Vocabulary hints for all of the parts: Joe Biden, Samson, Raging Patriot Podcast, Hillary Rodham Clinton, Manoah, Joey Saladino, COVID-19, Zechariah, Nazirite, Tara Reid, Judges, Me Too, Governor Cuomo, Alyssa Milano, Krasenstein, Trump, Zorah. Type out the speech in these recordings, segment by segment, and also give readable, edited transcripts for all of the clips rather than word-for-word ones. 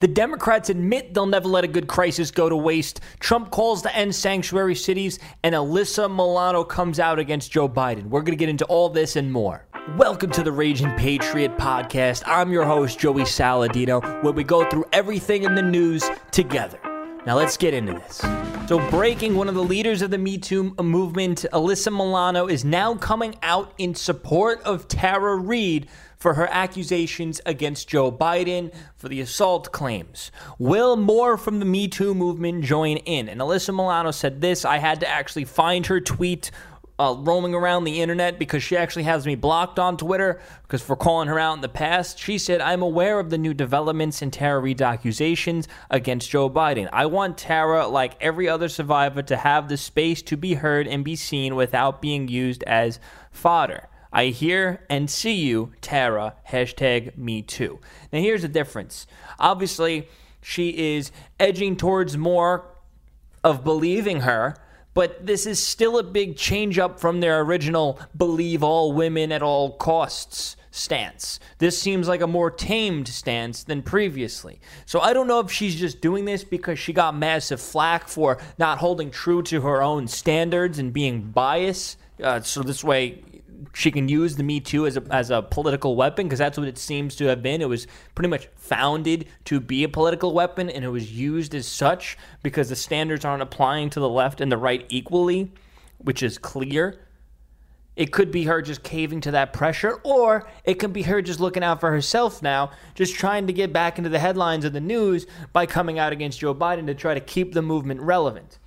The Democrats admit they'll never let a good crisis go to waste. Trump calls to end sanctuary cities, and Alyssa Milano comes out against Joe Biden. We're going to get into all this and more. Welcome to the Raging Patriot Podcast. I'm your host, Joey Saladino, where we go through everything in the news together. Now let's get into this. So breaking, one of the leaders of the Me Too movement, Alyssa Milano, is now coming out in support of Tara Reid for her accusations against Joe Biden for the assault claims. Will more from the Me Too movement join in? And Alyssa Milano said this. I had to actually find her tweet roaming around the internet because she actually has me blocked on Twitter because for calling her out in the past. She said, I'm aware of the new developments in Tara Reid's accusations against Joe Biden. I want Tara, like every other survivor, to have the space to be heard and be seen without being used as fodder. I hear and see you, Tara, hashtag me too. Now here's the difference. Obviously, she is edging towards more of believing her, but this is still a big change up from their original believe all women at all costs stance. This seems like a more tamed stance than previously. So I don't know if she's just doing this because she got massive flack for not holding true to her own standards and being biased. So this way she can use the Me Too as a political weapon, because that's what it seems to have been. It was pretty much founded to be a political weapon, and it was used as such because the standards aren't applying to the left and the right equally, which is clear. It could be her just caving to that pressure, or it could be her just looking out for herself now, just trying to get back into the headlines of the news by coming out against Joe Biden to try to keep the movement relevant.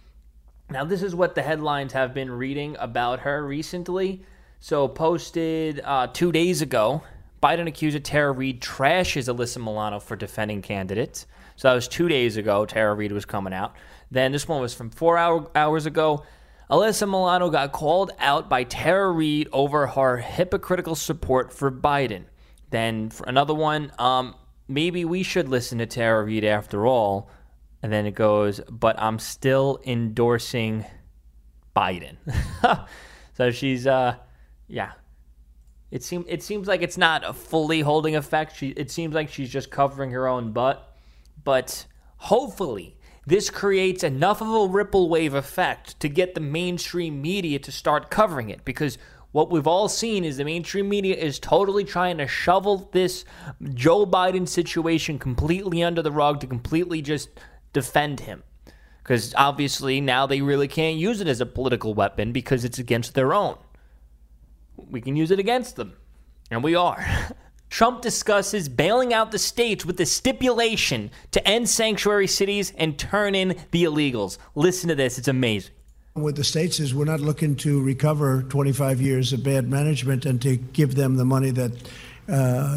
Now, this is what the headlines have been reading about her recently. So posted 2 days ago, Biden accuser Tara Reid trashes Alyssa Milano for defending candidates. So that was 2 days ago, Tara Reid was coming out. Then this one was from four hours ago. Alyssa Milano got called out by Tara Reid over her hypocritical support for Biden. Then for another one, maybe we should listen to Tara Reid after all. And then it goes, but I'm still endorsing Biden. So she's... Yeah, it seems like it's not fully holding effect. It seems like she's just covering her own butt. But hopefully this creates enough of a ripple wave effect to get the mainstream media to start covering it. Because what we've all seen is the mainstream media is totally trying to shovel this Joe Biden situation completely under the rug to completely just defend him. Because obviously now they really can't use it as a political weapon because it's against their own. We can use it against them, and we are. Trump discusses bailing out the states with the stipulation to end sanctuary cities and turn in the illegals. Listen to this. It's amazing. With the states is we're not looking to recover 25 years of bad management and to give them the money that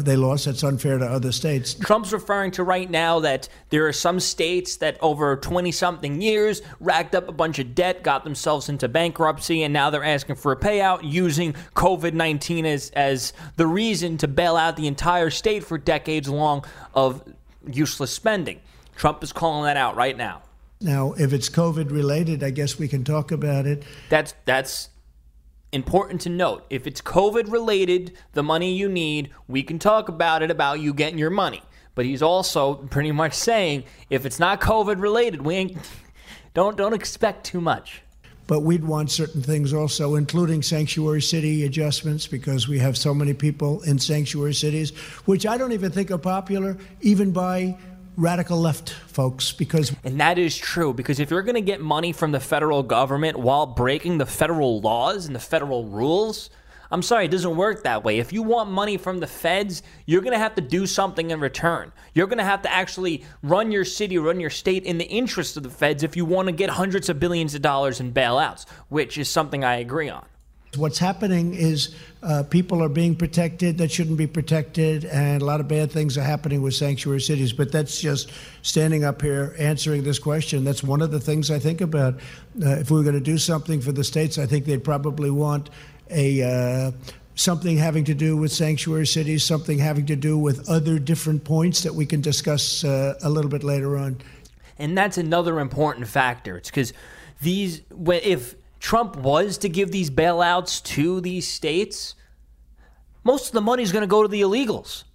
they lost. That's unfair to other states. Trump's referring to right now that there are some states that over 20-something years racked up a bunch of debt, got themselves into bankruptcy, and now they're asking for a payout using COVID-19 as the reason to bail out the entire state for decades long of useless spending. Trump is calling that out right now. Now, if it's COVID-related, I guess we can talk about it. That's important to note. If it's COVID-related, the money you need, we can talk about it, about you getting your money. But he's also pretty much saying, if it's not COVID-related, we ain't, don't expect too much. But we'd want certain things also, including sanctuary city adjustments, because we have so many people in sanctuary cities, which I don't even think are popular, even by radical left folks, because... And that is true, because if you're going to get money from the federal government while breaking the federal laws and the federal rules, I'm sorry, it doesn't work that way. If you want money from the feds, you're going to have to do something in return. You're going to have to actually run your city, run your state in the interest of the feds if you want to get hundreds of billions of dollars in bailouts, which is something I agree on. What's happening is people are being protected that shouldn't be protected, and a lot of bad things are happening with sanctuary cities. But that's just standing up here answering this question. That's one of the things I think about. If we were going to do something for the states, I think they'd probably want something having to do with sanctuary cities, something having to do with other different points that we can discuss a little bit later on. And that's another important factor. It's because if Trump was to give these bailouts to these states, most of the money is going to go to the illegals,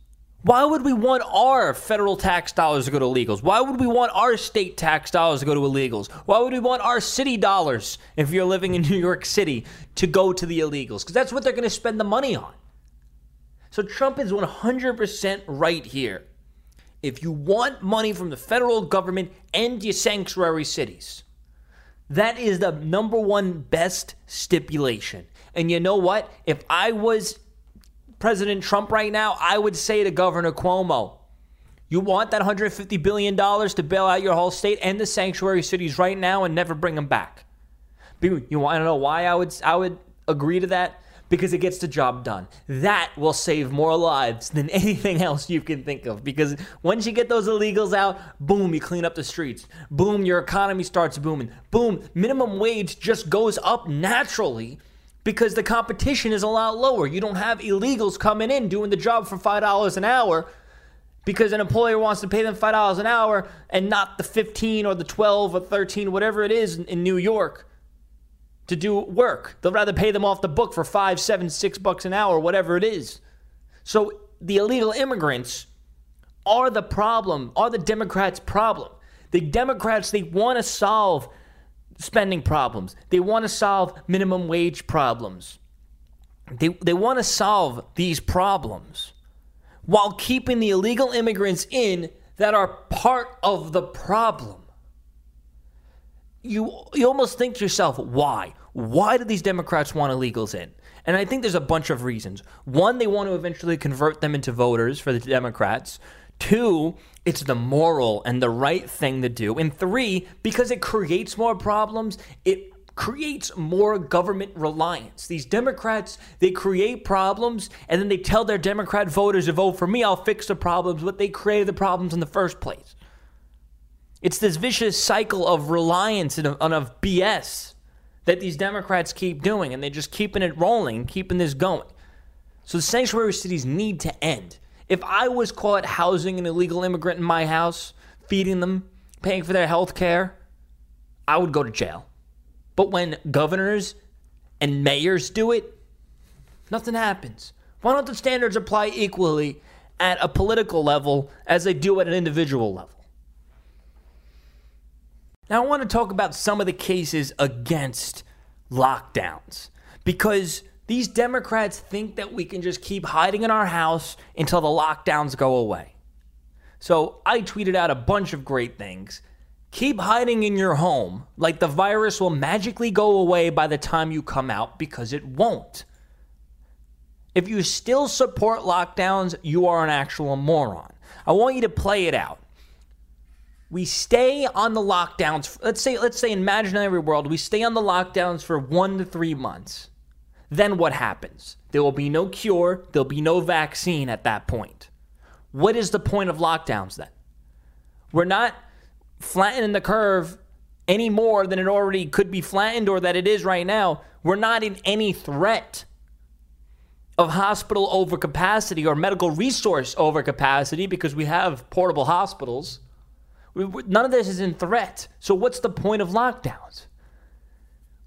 Why would we want our federal tax dollars to go to illegals? Why would we want our state tax dollars to go to illegals? Why would we want our city dollars, if you're living in New York City, to go to the illegals? Because that's what they're going to spend the money on. So Trump is 100% right here. If you want money from the federal government and your sanctuary cities, that is the number one best stipulation. And you know what? If I was President Trump right now, I would say to Governor Cuomo, you want that $150 billion to bail out your whole state and the sanctuary cities right now and never bring them back. You want to know why I would agree to that? Because it gets the job done. That will save more lives than anything else you can think of. Because once you get those illegals out, boom, you clean up the streets. Boom, your economy starts booming. Boom, minimum wage just goes up naturally because the competition is a lot lower. You don't have illegals coming in doing the job for $5 an hour because an employer wants to pay them $5 an hour and not the 15 or the 12 or 13, whatever it is in New York, to do work. They'll rather pay them off the book for $5, $7, $6 an hour, whatever it is. So the illegal immigrants are the problem, are the Democrats' problem. The Democrats, they want to solve spending problems. They want to solve minimum wage problems. They want to solve these problems while keeping the illegal immigrants in that are part of the problem. You almost think to yourself, why? Why do these Democrats want illegals in? And I think there's a bunch of reasons. One, they want to eventually convert them into voters for the Democrats. Two, it's the moral and the right thing to do. And three, because it creates more problems, it creates more government reliance. These Democrats, they create problems, and then they tell their Democrat voters to vote for me, I'll fix the problems, but they created the problems in the first place. It's this vicious cycle of reliance and of BS that these Democrats keep doing, and they're just keeping it rolling, keeping this going. So the sanctuary cities need to end. If I was caught housing an illegal immigrant in my house, feeding them, paying for their health care, I would go to jail. But when governors and mayors do it, nothing happens. Why don't the standards apply equally at a political level as they do at an individual level? Now, I want to talk about some of the cases against lockdowns, because these Democrats think that we can just keep hiding in our house until the lockdowns go away. So I tweeted out a bunch of great things. Keep hiding in your home like the virus will magically go away by the time you come out, because it won't. If you still support lockdowns, you are an actual moron. I want you to play it out. We stay on the lockdowns. Let's say in imaginary world, we stay on the lockdowns for 1 to 3 months. Then what happens? There will be no cure. There'll be no vaccine at that point. What is the point of lockdowns then? We're not flattening the curve any more than it already could be flattened or that it is right now. We're not in any threat of hospital overcapacity or medical resource overcapacity because we have portable hospitals. None of this is in threat. So what's the point of lockdowns?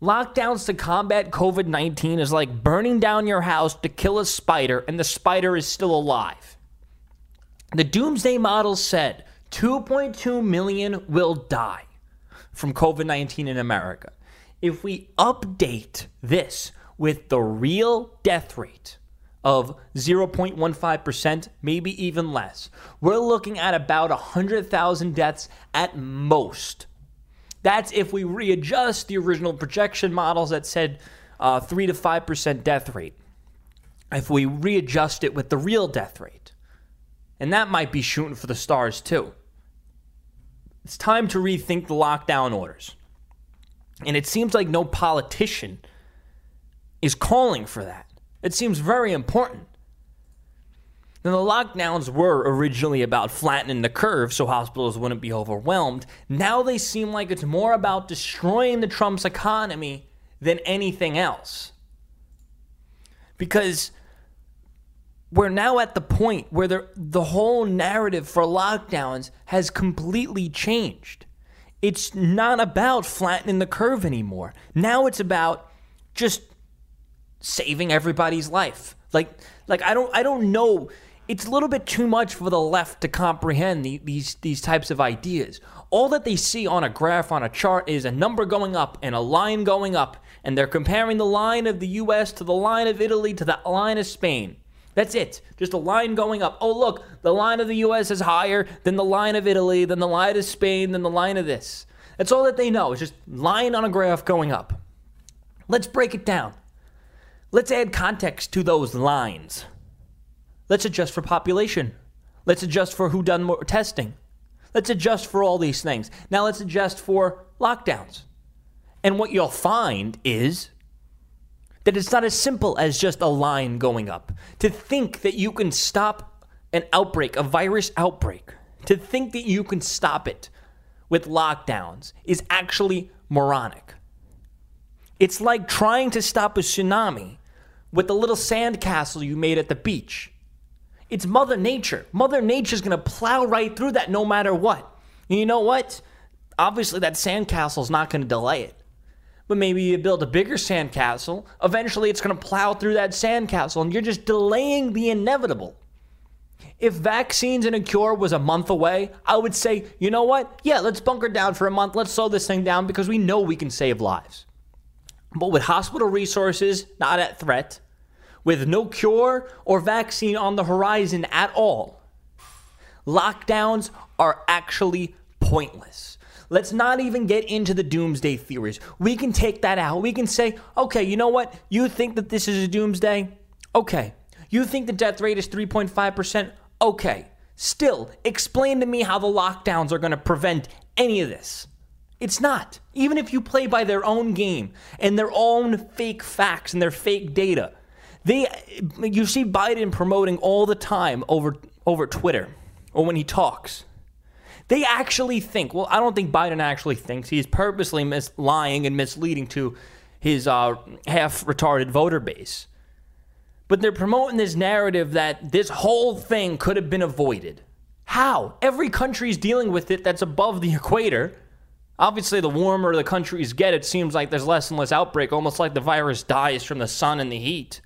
Lockdowns to combat COVID-19 is like burning down your house to kill a spider, and the spider is still alive. The doomsday model said 2.2 million will die from COVID-19 in America. If we update this with the real death rate of 0.15%, maybe even less, we're looking at about 100,000 deaths at most. That's if we readjust the original projection models that said 3 to 5% death rate. If we readjust it with the real death rate. And that might be shooting for the stars too. It's time to rethink the lockdown orders. And it seems like no politician is calling for that. It seems very important. Now, the lockdowns were originally about flattening the curve so hospitals wouldn't be overwhelmed. Now they seem like it's more about destroying the Trump's economy than anything else. Because we're now at the point where the whole narrative for lockdowns has completely changed. It's not about flattening the curve anymore. Now it's about just saving everybody's life. Like I don't know it's a little bit too much for the left to comprehend these types of ideas. All that they see on a graph, on a chart, is a number going up and a line going up, and they're comparing the line of the U.S. to the line of Italy to the line of Spain. That's it. Just a line going up. Oh, look, the line of the U.S. is higher than the line of Italy, than the line of Spain, than the line of this. That's all that they know. It's just line on a graph going up. Let's break it down. Let's add context to those lines. Let's adjust for population. Let's adjust for who done more testing. Let's adjust for all these things. Now let's adjust for lockdowns. And what you'll find is that it's not as simple as just a line going up. To think that you can stop an outbreak, a virus outbreak, to think that you can stop it with lockdowns is actually moronic. It's like trying to stop a tsunami with the little sand castle you made at the beach. It's Mother Nature. Mother Nature's going to plow right through that no matter what. And you know what? Obviously, that sandcastle's not going to delay it. But maybe you build a bigger sandcastle. Eventually, it's going to plow through that sandcastle, and you're just delaying the inevitable. If vaccines and a cure was a month away, I would say, you know what? Yeah, let's bunker down for a month. Let's slow this thing down because we know we can save lives. But with hospital resources not at threat, with no cure or vaccine on the horizon at all, lockdowns are actually pointless. Let's not even get into the doomsday theories. We can take that out. We can say, okay, you know what? You think that this is a doomsday? Okay. You think the death rate is 3.5%? Okay. Still, explain to me how the lockdowns are going to prevent any of this. It's not. Even if you play by their own game and their own fake facts and their fake data. You see Biden promoting all the time over Twitter or when he talks. They actually think, well, I don't think Biden actually thinks. He's purposely lying and misleading to his half-retarded voter base. But they're promoting this narrative that this whole thing could have been avoided. How? Every country's dealing with it that's above the equator. Obviously, the warmer the countries get, it seems like there's less and less outbreak, almost like the virus dies from the sun and the heat.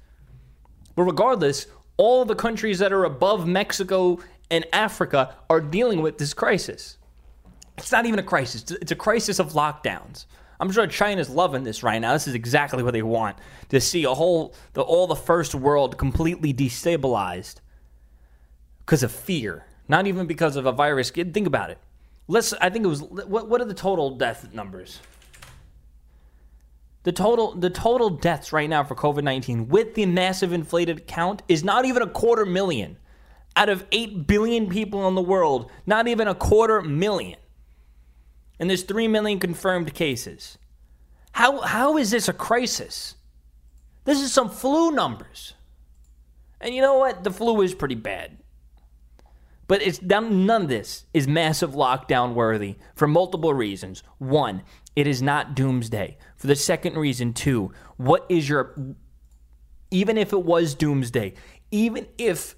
But regardless, all the countries that are above Mexico and Africa are dealing with this crisis. It's not even a crisis. It's a crisis of lockdowns. I'm sure China's loving this right now. This is exactly what they want, to see all the first world completely destabilized because of fear, not even because of a virus. Think about it. What are the total death numbers? The total deaths right now for COVID-19 with the massive inflated count is not even 250,000. Out of 8 billion people in the world, not even 250,000. And there's 3 million confirmed cases. How is this a crisis? This is some flu numbers. And you know what? The flu is pretty bad. But none of this is massive lockdown worthy for multiple reasons. One, it is not doomsday. For the second reason, two, even if it was doomsday, even if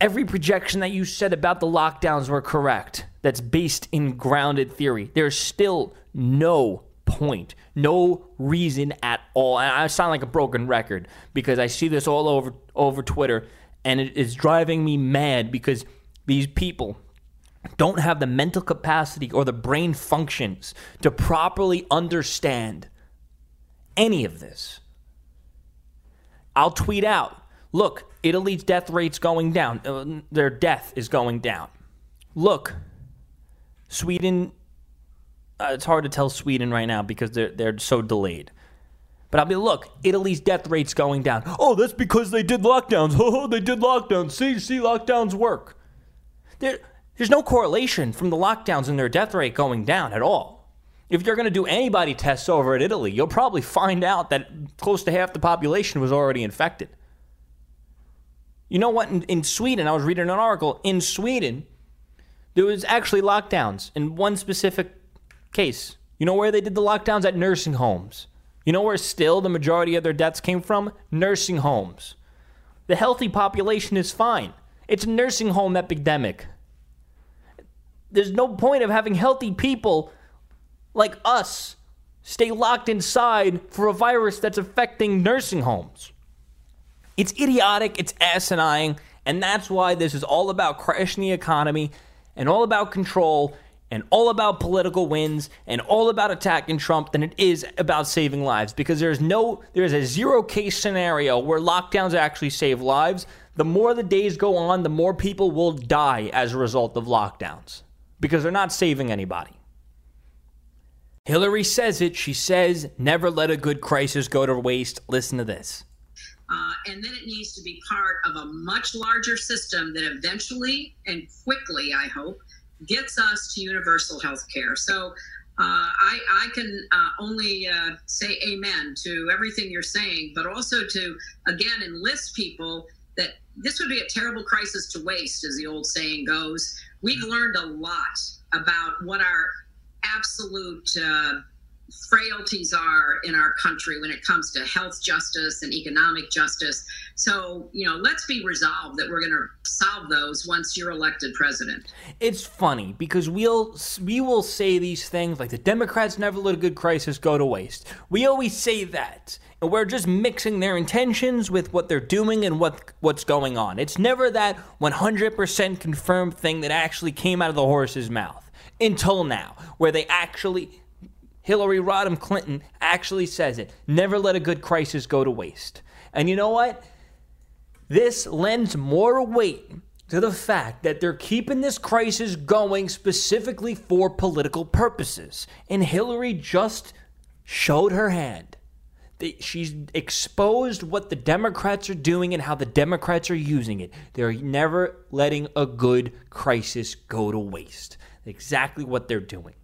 every projection that you said about the lockdowns were correct, that's based in grounded theory, there's still no point, no reason at all. And I sound like a broken record because I see this all over Twitter, and it is driving me mad because these people don't have the mental capacity or the brain functions to properly understand any of this. I'll tweet out, look, Italy's death rate's going down. Their death is going down. Look, Sweden, it's hard to tell Sweden right now because they're so delayed. But I'll be, look, Italy's death rate's going down. Oh, that's because they did lockdowns. Oh, they did lockdowns. See, lockdowns work. There's no correlation from the lockdowns and their death rate going down at all. If you're going to do antibody tests over at Italy, you'll probably find out that close to half the population was already infected. You know what? In Sweden, I was reading an article. In Sweden, there was actually lockdowns in one specific case. You know where they did the lockdowns? At nursing homes. You know where still the majority of their deaths came from? Nursing homes. The healthy population is fine. It's a nursing home epidemic. There's no point of having healthy people like us stay locked inside for a virus that's affecting nursing homes. It's idiotic, it's asinine, And that's why this is all about crashing the economy and all about control and all about political wins and all about attacking Trump than it is about saving lives, because there's a zero case scenario where lockdowns actually save lives. The more the days go on, the more people will die as a result of lockdowns because they're not saving anybody. Hillary says it. She says, never let a good crisis go to waste. Listen to this. And then it needs to be part of a much larger system that eventually and quickly, I hope, gets us to universal health care. So I can only say amen to everything you're saying, but also to, again, enlist people that this would be a terrible crisis to waste, as the old saying goes. We've learned a lot about what our absolute frailties are in our country when it comes to health justice and economic justice. So, let's be resolved that we're going to solve those once you're elected president. It's funny because we will say these things like the Democrats never let a good crisis go to waste. We always say that. And we're just mixing their intentions with what they're doing and what's going on. It's never that 100% confirmed thing that actually came out of the horse's mouth until now, where they actually... Hillary Rodham Clinton actually says it. Never let a good crisis go to waste. And you know what? This lends more weight to the fact that they're keeping this crisis going specifically for political purposes. And Hillary just showed her hand. She's exposed what the Democrats are doing and how the Democrats are using it. They're never letting a good crisis go to waste. Exactly what they're doing.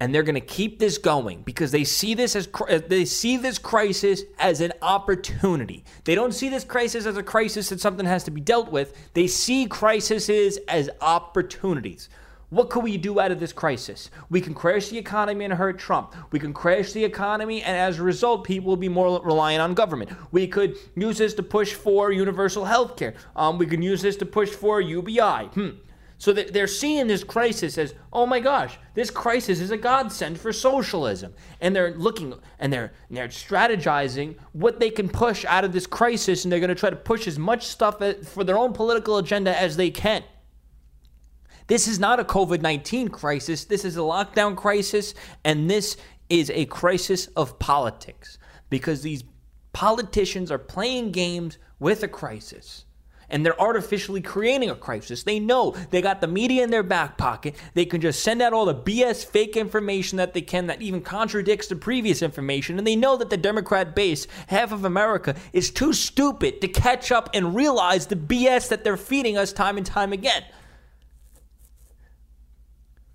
And they're going to keep this going because they see this as crisis as an opportunity. They don't see this crisis as a crisis that something has to be dealt with. They see crises as opportunities. What could we do out of this crisis? We can crash the economy and hurt Trump. We can crash the economy, and as a result, people will be more reliant on government. We could use this to push for universal health care. We can use this to push for UBI. So they're seeing this crisis as, oh my gosh, this crisis is a godsend for socialism. And they're looking and they're strategizing what they can push out of this crisis, and they're going to try to push as much stuff for their own political agenda as they can. This is not a COVID-19 crisis. This is a lockdown crisis, and this is a crisis of politics because these politicians are playing games with a crisis. And they're artificially creating a crisis. They know they got the media in their back pocket. They can just send out all the BS fake information that they can that even contradicts the previous information. And they know that the Democrat base, half of America, is too stupid to catch up and realize the BS that they're feeding us time and time again.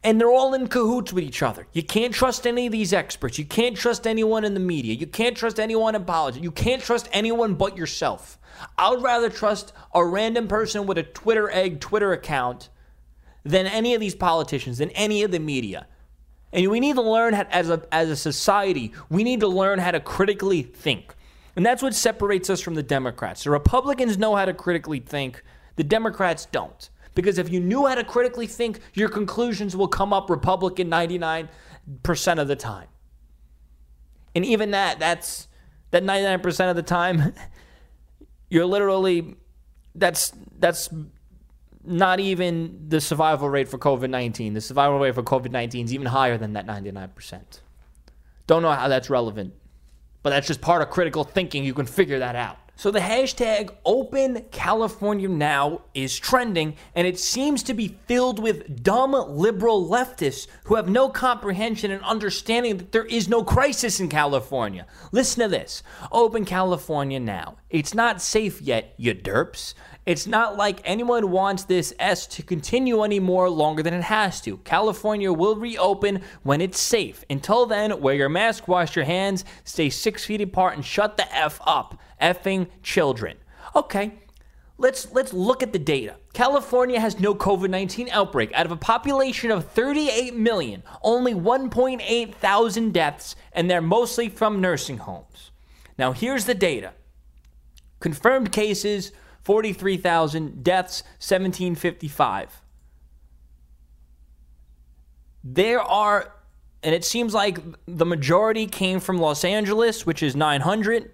And they're all in cahoots with each other. You can't trust any of these experts. You can't trust anyone in the media. You can't trust anyone in politics. You can't trust anyone but yourself. I would rather trust a random person with a Twitter account than any of these politicians, than any of the media. And we need to learn how, as a society, we need to learn how to critically think. And that's what separates us from the Democrats. The Republicans know how to critically think. The Democrats don't. Because if you knew how to critically think, your conclusions will come up Republican 99% of the time. And even that's 99% of the time, you're literally, that's not even the survival rate for COVID-19. The survival rate for COVID-19 is even higher than that 99%. Don't know how that's relevant, but that's just part of critical thinking. You can figure that out. So the hashtag Open California Now is trending, and it seems to be filled with dumb liberal leftists who have no comprehension and understanding that there is no crisis in California. Listen to this. Open California Now. It's not safe yet, you derps. It's not like anyone wants this S to continue any more longer than it has to. California will reopen when it's safe. Until then, wear your mask, wash your hands, stay 6 feet apart, and shut the F up. Effing children. Okay, let's look at the data. California has no COVID-19 outbreak. Out of a population of 38 million, only 1.8 thousand deaths, and they're mostly from nursing homes. Now here's the data. Confirmed cases, 43,000. Deaths, 1,755. There are, and it seems like the majority came from Los Angeles, which is 900.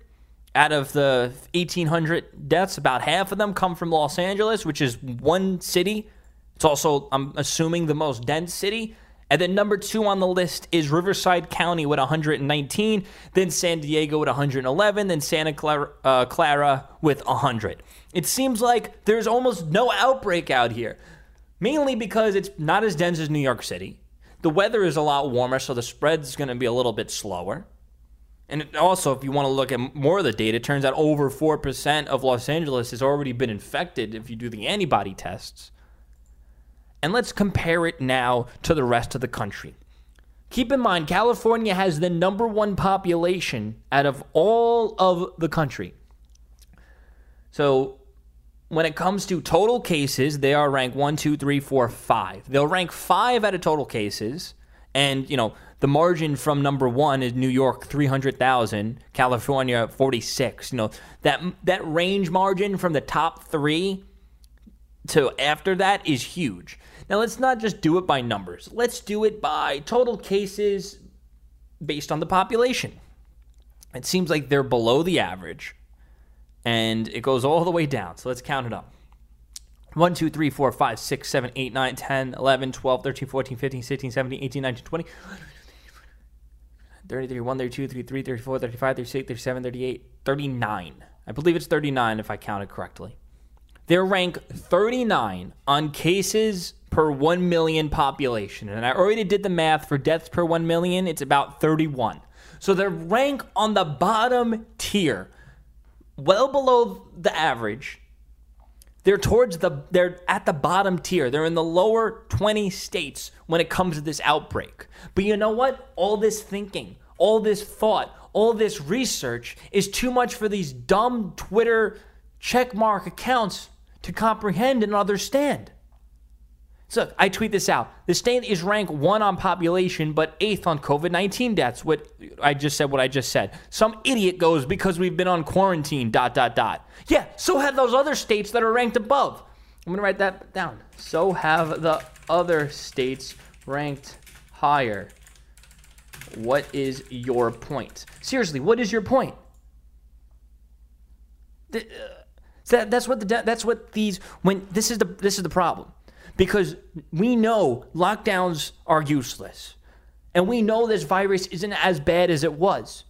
Out of the 1,800 deaths, about half of them come from Los Angeles, which is one city. It's also, I'm assuming, the most dense city. And then number two on the list is Riverside County with 119, then San Diego with 111, then Santa Clara, with 100. It seems like there's almost no outbreak out here, mainly because it's not as dense as New York City. The weather is a lot warmer, so the spread's going to be a little bit slower. And also, if you want to look at more of the data, it turns out over 4% of Los Angeles has already been infected if you do the antibody tests. And let's compare it now to the rest of the country. Keep in mind, California has the number one population out of all of the country. So when it comes to total cases, they are ranked 1, 2, 3, 4, 5. They'll rank 5 out of total cases. And, you know, the margin from number one is New York, 300,000, California, 46. You know, that range margin from the top 3 to after that is huge. Now, let's not just do it by numbers. Let's do it by total cases based on the population. It seems like they're below the average, and it goes all the way down. So let's count it up. 1, 2, 3, 4, 5, 6, 7, 8, 9, 10, 11, 12, 13, 14, 15, 16, 17, 18, 19, 20, 30, 31, 32, 33, 34, 35, 36, 37, 38, 39. I believe it's 39 if I counted correctly. They're ranked 39 on cases per 1 million population. And I already did the math for deaths per 1 million. It's about 31. So they're ranked on the bottom tier, well below the average. They're at the bottom tier. They're in the lower 20 states when it comes to this outbreak. But you know what? All this thinking, all this thought, all this research is too much for these dumb Twitter checkmark accounts to comprehend and understand. So I tweet this out. The state is ranked 1 on population, but 8th on COVID-19 deaths. What I just said. Some idiot goes, because we've been on quarantine, ... Yeah, so have those other states that are ranked above. I'm going to write that down. So have the other states ranked higher. What is your point? Seriously, what is your point? This is the problem. Because we know lockdowns are useless. And we know this virus isn't as bad as it was.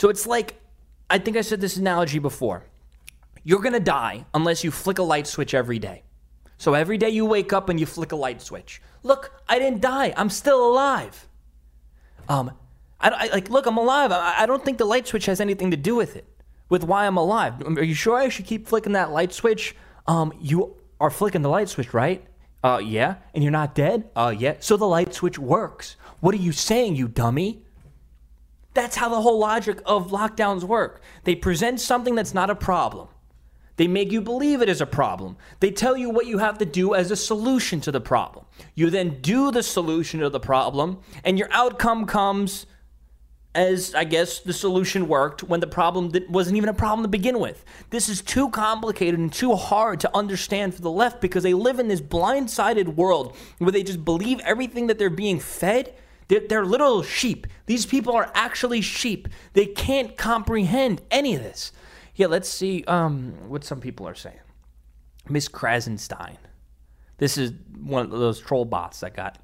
So it's like, I think I said this analogy before. You're going to die unless you flick a light switch every day. So every day you wake up and you flick a light switch. Look, I didn't die. I'm still alive. I'm alive. I don't think the light switch has anything to do with it, with why I'm alive. Are you sure I should keep flicking that light switch? You are flicking the light switch, right? Yeah. And you're not dead? Yeah. So the light switch works. What are you saying, you dummy? That's how the whole logic of lockdowns work. They present something that's not a problem. They make you believe it is a problem. They tell you what you have to do as a solution to the problem. You then do the solution to the problem, and your outcome comes as, I guess, the solution worked when the problem wasn't even a problem to begin with. This is too complicated and too hard to understand for the left, because they live in this blindsided world where they just believe everything that they're being fed. They're literal sheep. These people are actually sheep. They can't comprehend any of this. Yeah, let's see what some people are saying. Miss Krasenstein. This is one of those troll bots that got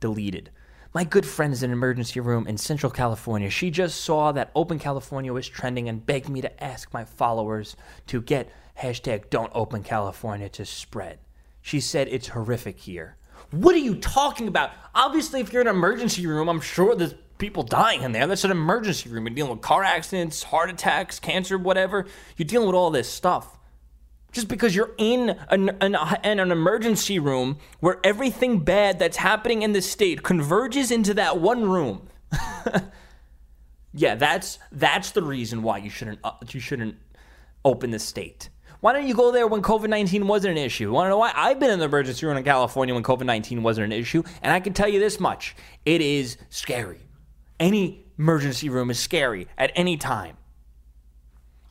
deleted. My good friend is in an emergency room in Central California. She just saw that Open California was trending and begged me to ask my followers to get #Don'tOpenCalifornia to spread. She said it's horrific here. What are you talking about? Obviously, if you're in an emergency room, I'm sure there's people dying in there. That's an emergency room. You're dealing with car accidents, heart attacks, cancer, whatever. You're dealing with all this stuff. Just because you're in an emergency room where everything bad that's happening in the state converges into that one room. Yeah, that's the reason why you shouldn't open the state. Why don't you go there when COVID-19 wasn't an issue? Want to know why? I've been in the emergency room in California when COVID-19 wasn't an issue, and I can tell you this much. It is scary. Any emergency room is scary at any time,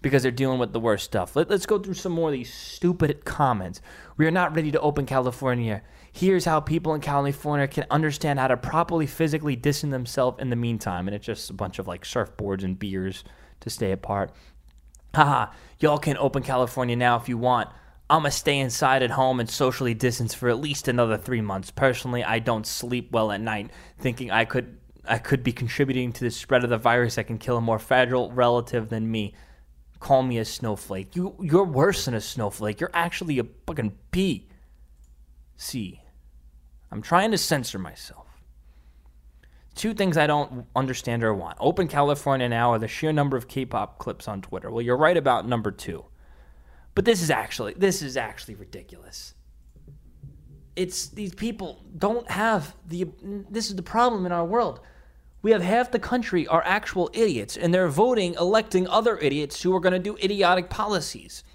because they're dealing with the worst stuff. Let's go through some more of these stupid comments. We are not ready to open California. Here's how people in California can understand how to properly physically distance themselves in the meantime. And it's just a bunch of like surfboards and beers to stay apart. haha, y'all can open California now if you want. I'm going to stay inside at home and socially distance for at least another 3 months. Personally, I don't sleep well at night thinking I could be contributing to the spread of the virus that can kill a more fragile relative than me. Call me a snowflake. You're worse than a snowflake. You're actually a fucking pea. See, I'm trying to censor myself. Two things I don't understand or want. Open California now or the sheer number of K-pop clips on Twitter. Well, you're right about number two. But this is actually ridiculous. It's these people don't have the, this is the problem in our world. We have half the country are actual idiots, and they're voting, electing other idiots who are going to do idiotic policies.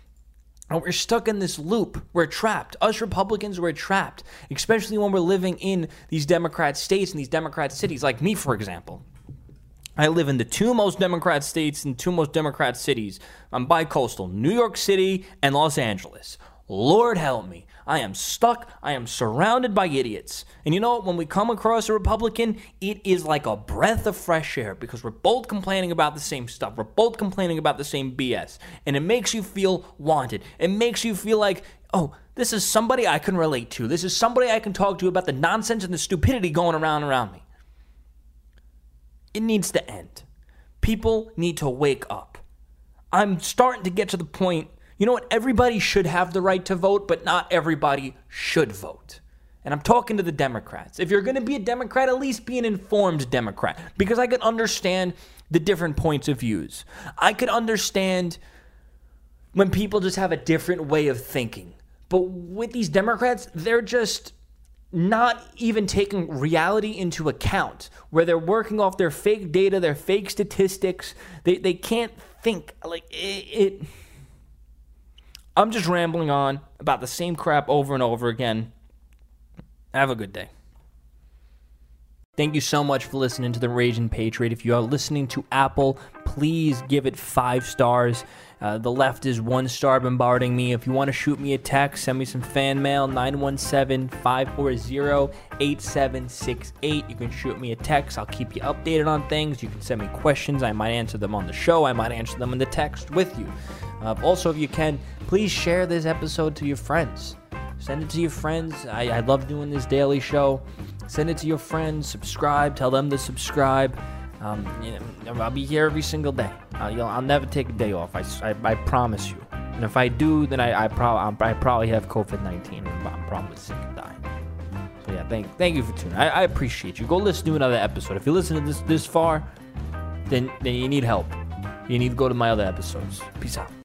And we're stuck in this loop. We're trapped. Us Republicans, we're trapped, especially when we're living in these Democrat states and these Democrat cities, like me, for example. I live in the two most Democrat states and two most Democrat cities. I'm bicoastal, New York City and Los Angeles. Lord help me. I am stuck. I am surrounded by idiots. And you know what? When we come across a Republican, it is like a breath of fresh air because we're both complaining about the same stuff. We're both complaining about the same BS. And it makes you feel wanted. It makes you feel like, oh, this is somebody I can relate to. This is somebody I can talk to about the nonsense and the stupidity going around me. It needs to end. People need to wake up. I'm starting to get to the point. You know what? Everybody should have the right to vote, but not everybody should vote. And I'm talking to the Democrats. If you're going to be a Democrat, at least be an informed Democrat, because I could understand the different points of views. I could understand when people just have a different way of thinking. But with these Democrats, they're just not even taking reality into account, where they're working off their fake data, their fake statistics. They can't think like it. I'm just rambling on about the same crap over and over again. Have a good day. Thank you so much for listening to The Raging Patriot. If you are listening to Apple, please give it 5 stars. The left is 1 star bombarding me. If you want to shoot me a text, send me some fan mail, 917-540-8768. You can shoot me a text. I'll keep you updated on things. You can send me questions. I might answer them on the show. I might answer them in the text with you. Also, if you can, please share this episode to your friends. Send it to your friends. I love doing this daily show. Send it to your friends. Subscribe. Tell them to subscribe. I'll be here every single day. I'll never take a day off. I promise you. And if I do, then I probably have COVID-19. I'm probably sick and dying. So yeah, thank you for tuning in. I appreciate you. Go listen to another episode. If you listen to this far, then you need help. You need to go to my other episodes. Peace out.